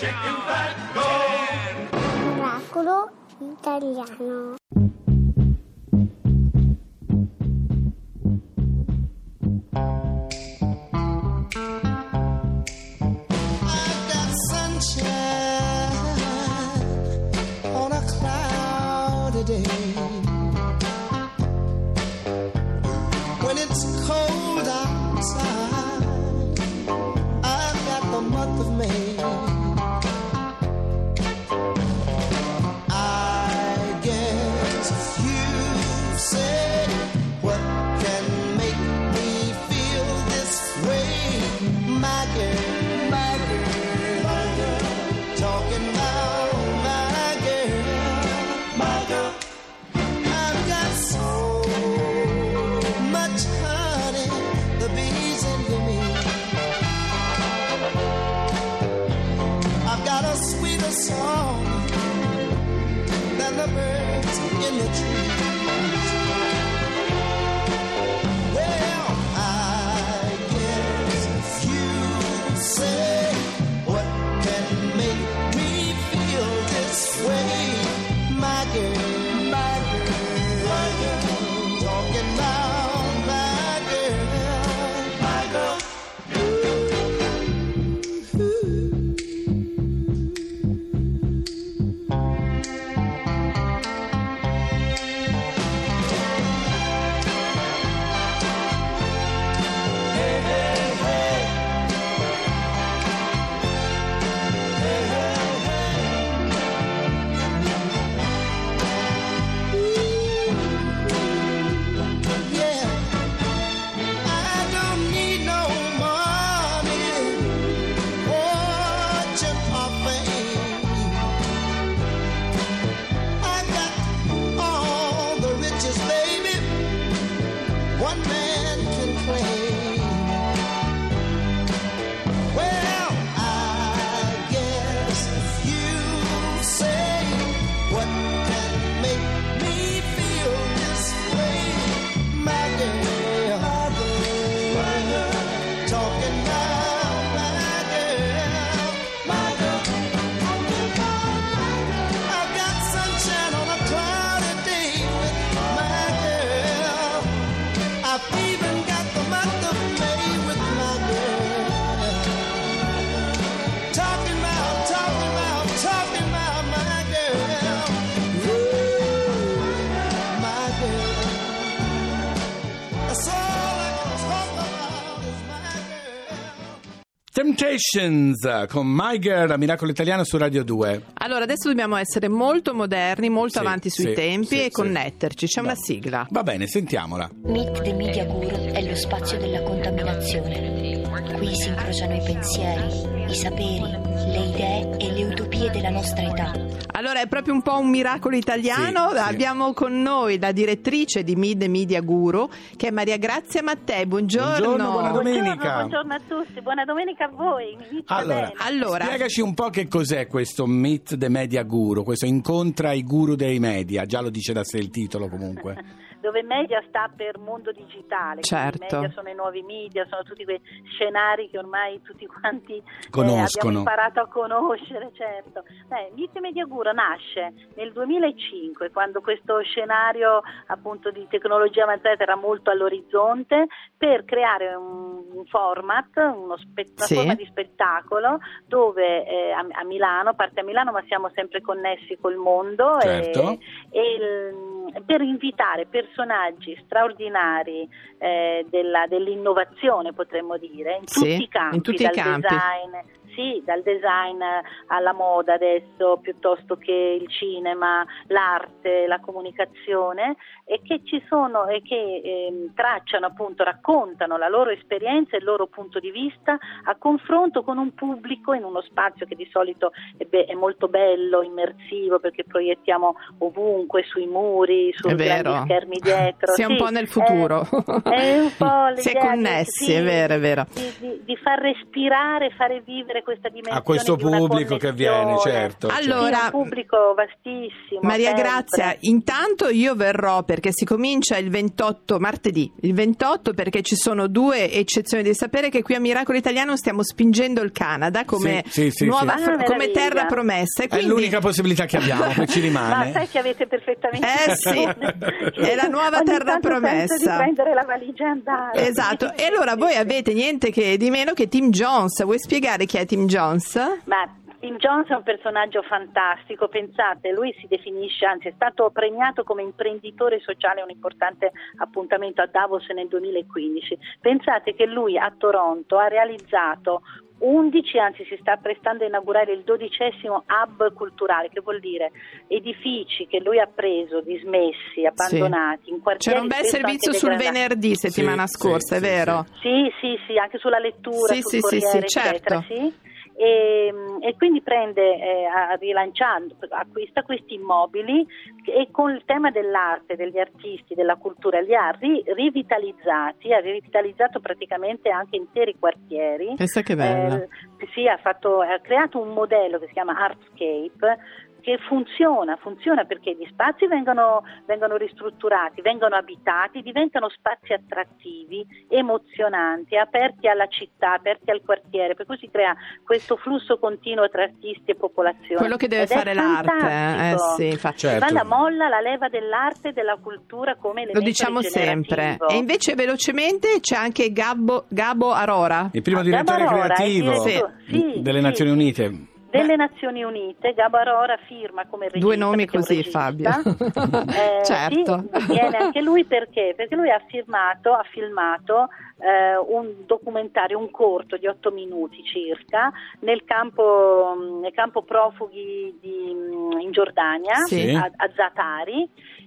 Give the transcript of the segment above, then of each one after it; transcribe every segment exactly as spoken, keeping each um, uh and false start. chicken fat go! Oracolo italiano. Con My Girl, Miracolo Italiano su Radio due. Allora, adesso dobbiamo essere molto moderni, molto sì, avanti sui sì, tempi sì, e sì. connetterci. C'è no. una sigla. Va bene, sentiamola. Meet the Media Guru è lo spazio della contaminazione. Qui si incrociano i pensieri, i saperi, le idee e le utopie della nostra età. Allora, è proprio un po' un miracolo italiano. Sì, Abbiamo sì. con noi la direttrice di Meet the Media Guru, che è Maria Grazia Mattei. Buongiorno. Buongiorno, buona domenica. Buongiorno, buongiorno a tutti, buona domenica a voi. Allora, allora, spiegaci un po' che cos'è questo Meet the Media Guru, questo incontra i guru dei media, già lo dice da sé il titolo comunque. Dove media sta per mondo digitale, certo. I media sono i nuovi media, sono tutti quei scenari che ormai tutti quanti conoscono. Eh, abbiamo imparato a conoscere, certo. Beh, Meet the Media Guru nasce nel duemilacinque, quando questo scenario appunto di tecnologia avanzata era molto all'orizzonte, per creare un, un format, uno spe- una sì. forma di spettacolo dove eh, a, a Milano, parte a Milano ma siamo sempre connessi col mondo, certo. e, e il, per invitare per personaggi straordinari eh, della, dell'innovazione, potremmo dire, in sì, tutti i campi, in tutti dal i campi. design, sì, dal design alla moda adesso, piuttosto che il cinema, l'arte, la comunicazione, e che ci sono e che eh, tracciano appunto, raccontano la loro esperienza e il loro punto di vista a confronto con un pubblico in uno spazio che di solito è, be- è molto bello, immersivo, perché proiettiamo ovunque, sui muri, sui grandi schermi dietro. Si è sì, un po' nel futuro, è, è un po' si è connessi, sì, è vero, è vero. Di, di, di far respirare, fare vivere dare questa dimensione a questo di pubblico che viene, certo. Allora, un pubblico vastissimo. Maria sempre. Grazia, intanto io verrò, perché si comincia il ventotto, martedì, il ventotto, perché ci sono due eccezioni di sapere che qui a Miracolo Italiano stiamo spingendo il Canada come sì, sì, sì, nuova sì. Ah, come terra promessa. Quindi... è l'unica possibilità che abbiamo, che ci rimane. Ma sai che avete perfettamente eh sì, è la nuova ogni terra promessa. Di prendere la valigia e andare. Esatto, e allora voi avete niente che di meno che Tim Jones. Vuoi spiegare chi è Tim Jones? Ma Tim Jones è un personaggio fantastico, pensate, lui si definisce, anzi è stato premiato come imprenditore sociale a un importante appuntamento a Davos nel duemilaquindici. Pensate che lui a Toronto ha realizzato undici, anzi si sta prestando a inaugurare il dodicesimo hub culturale, che vuol dire edifici che lui ha preso, dismessi, abbandonati, sì, in quartieri. C'era un bel servizio sul venerdì settimana sì, scorsa, sì, è sì, vero? Sì, sì, sì, anche sulla lettura, sì, sul sì, Corriere, sì, eccetera, certo. Sì? E, e quindi prende, eh, rilanciando, acquista questi immobili e con il tema dell'arte, degli artisti, della cultura li ha ri, rivitalizzati, ha rivitalizzato praticamente anche interi quartieri. Pensa che bello. Eh, sì, ha, fatto, ha creato un modello che si chiama Artscape, che funziona, funziona perché gli spazi vengono, vengono ristrutturati, vengono abitati, diventano spazi attrattivi, emozionanti, aperti alla città, aperti al quartiere, per cui si crea questo flusso continuo tra artisti e popolazione. Quello che deve Ed fare l'arte, eh, sì, fa... certo. Ma la molla, la leva dell'arte e della cultura come elemento. Lo diciamo sempre. E invece velocemente c'è anche Gabo, Gabo Arora, il primo ah, direttore Arora, creativo sì. Sì, delle sì, Nazioni Unite. Delle Nazioni Unite, Gabo Arora firma come regista. Due nomi così, Fabio. Eh, certo. Sì, viene anche lui perché? Perché lui ha firmato, ha filmato eh, un documentario, un corto di otto minuti circa, nel campo, nel campo profughi di, in Giordania, sì. a, a Zatari,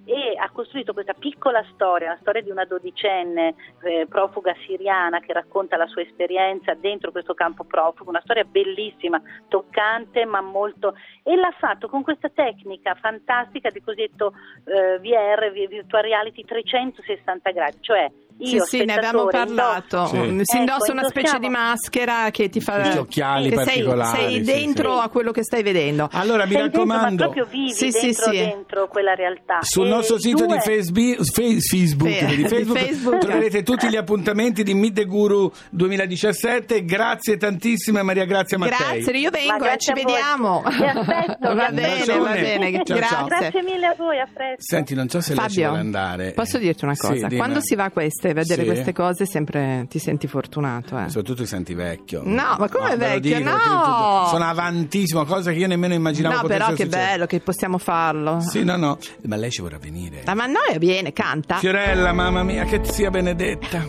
e ha costruito questa piccola storia, la storia di una dodicenne eh, profuga siriana che racconta la sua esperienza dentro questo campo profugo, una storia bellissima, toccante, ma molto, e l'ha fatto con questa tecnica fantastica di cosiddetto eh, V R, virtual reality trecentosessanta gradi, cioè io sì, sì, ne avevamo parlato, sì. Si indossa ecco, una specie di maschera che ti fa gli occhiali che particolari, sei, sei dentro sì, sì. a quello che stai vedendo. Allora mi sei raccomando, dentro, ma proprio vivi sì, dentro, sì. dentro quella realtà. Sul e nostro sito due... di Facebook, Facebook, Fe- di Facebook, di Facebook. troverete tutti gli appuntamenti di Meet the Guru duemiladiciassette. Grazie tantissime Maria Grazia Mattei. Grazie, io vengo. Ci vediamo. Vi aspetto. Va bene, va bene. Ciao, grazie. Ciao. Grazie mille a voi, a presto. Senti, non so se Fabio, lei ci vuole andare. Posso dirti una cosa? Sì, quando si va a queste e vedere sì. queste cose, sempre ti senti fortunato. Eh. Soprattutto ti senti vecchio. No, ma come no, vecchio? Dico, no. Sono avantissimo, cosa che io nemmeno immaginavo. No, però che succedere. Bello che possiamo farlo. Sì, no, no. Ma lei ci vorrà venire. La Mannoia viene, canta. Fiorella, mamma mia, che sia benedetta.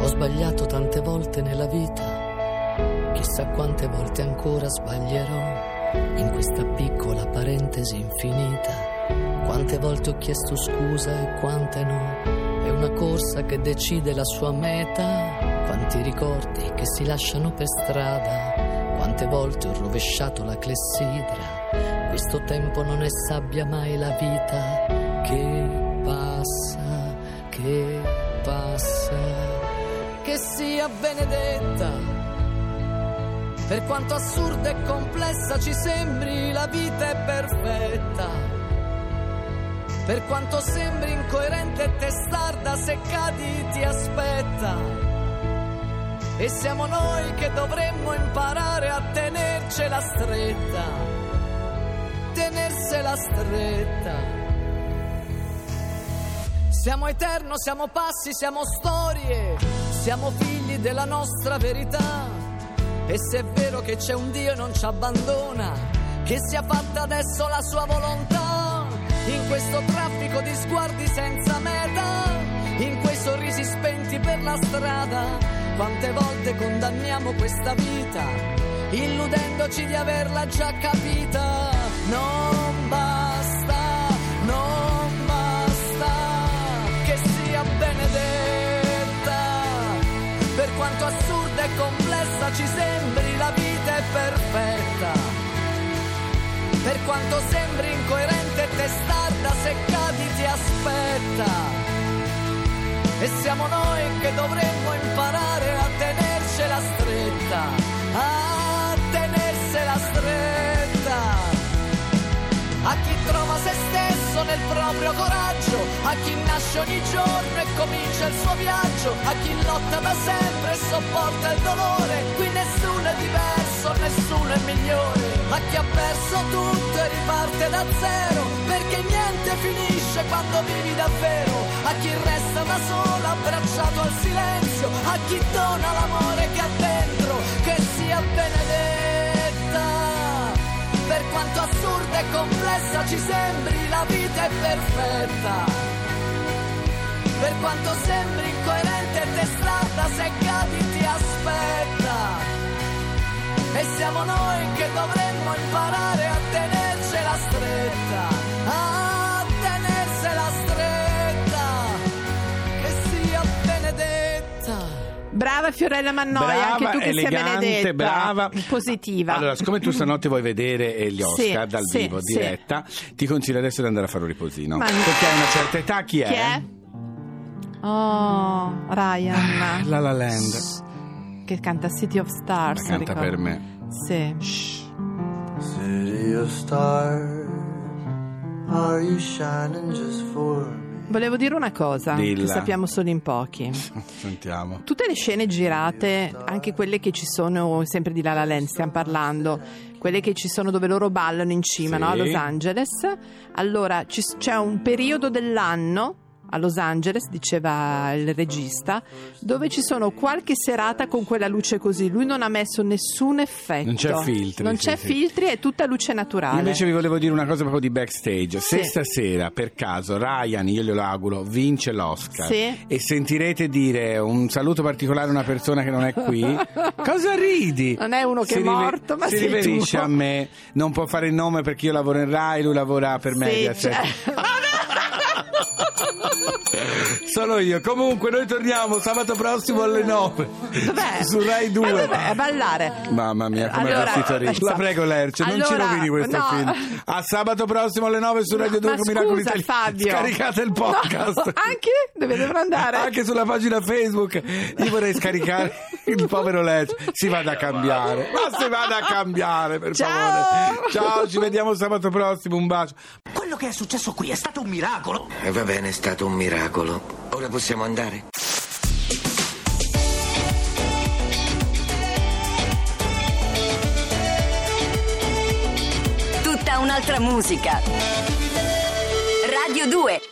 Ho sbagliato tante volte nella vita, chissà quante volte ancora sbaglierò, in questa piccola parentesi infinita, quante volte ho chiesto scusa e quante no, è una corsa che decide la sua meta, quanti ricordi che si lasciano per strada, quante volte ho rovesciato la clessidra, questo tempo non è sabbia mai la vita, che passa, che passa. Che sia benedetta, per quanto assurda e complessa ci sembri, la vita è perfetta, per quanto sembri incoerente e testarda, se cadi ti aspetta, e siamo noi che dovremmo imparare a tenercela stretta, tenersela stretta. Siamo eterno, siamo passi, siamo storie, siamo figli della nostra verità. E se è vero che c'è un Dio e non ci abbandona, che sia fatta adesso la sua volontà. In questo traffico di sguardi senza meta, in quei sorrisi spenti per la strada, quante volte condanniamo questa vita, illudendoci di averla già capita. Non basta, non quanto assurda e complessa ci sembri, la vita è perfetta, per quanto sembri incoerente testata seccati ti aspetta, e siamo noi che dovremmo imparare a tenersela stretta, a tenersela stretta, a chi trova se stesso nel proprio coraggio, a chi nasce ogni giorno e comincia il suo viaggio, a chi lotta da sempre e sopporta il dolore, qui nessuno è diverso, nessuno è migliore, a chi ha perso tutto e riparte da zero, perché niente finisce quando vivi davvero, a chi resta da solo abbracciato al silenzio, a chi dona l'amore che ha dentro, che sia benedetta, per quanto assurda e complessa ci sembri la vita è perfetta, per quanto sembri incoerente e testarda se cadi ti aspetta, e siamo noi che dovremmo imparare a tenersela stretta, a tenersela stretta, che sia benedetta. Brava Fiorella Mannoia, brava, anche tu che elegante, sia benedetta, brava, positiva. Allora, siccome tu stanotte vuoi vedere gli Oscar sì, dal sì, vivo, sì. diretta, ti consiglio adesso di andare a fare un riposino. Man- Perché a una certa età chi è? Chi è? Oh, Ryan. La La Land. Che canta City of Stars. La canta ricordo. Per me. Sì. City of Stars, are you shining just for me? Volevo dire una cosa. Dilla. Che sappiamo solo in pochi. Sentiamo. Tutte le scene girate, anche quelle che ci sono sempre di La La Land, stiamo parlando, quelle che ci sono dove loro ballano in cima, sì. no? A Los Angeles. Allora ci, c'è un periodo dell'anno a Los Angeles, diceva il regista, dove ci sono qualche serata con quella luce così, lui non ha messo nessun effetto, non c'è filtri, non c'è sì, filtri sì. è tutta luce naturale. Invece vi volevo dire una cosa proprio di backstage, se sì. stasera per caso Ryan, io glielo auguro, vince l'Oscar sì. e sentirete dire un saluto particolare a una persona che non è qui, cosa ridi? Non è uno che si è morto rive- ma si riferisce tu. A me, non può fare il nome perché io lavoro in Rai, lui lavora per sì, Mediaset cioè. Sono io. Comunque noi torniamo sabato prossimo alle nove vabbè. su Rai due. Eh, vabbè, a ballare. Mamma mia, come allora, rito. La prego Lercio, allora, non ci rovini questo no. film. A sabato prossimo alle nove su Radio due con Miracoli Italiani. Fabio. Scaricate il podcast. No, anche? Dove devo andare? Anche sulla pagina Facebook. Io vorrei scaricare il povero Lercio. Si vada a cambiare. Ma si vada a cambiare, per Ciao. favore. Ciao, ci vediamo sabato prossimo. Un bacio. Quello che è successo qui è stato un miracolo. E eh, va bene, è stato un miracolo. Ora possiamo andare. Tutta un'altra musica. Radio due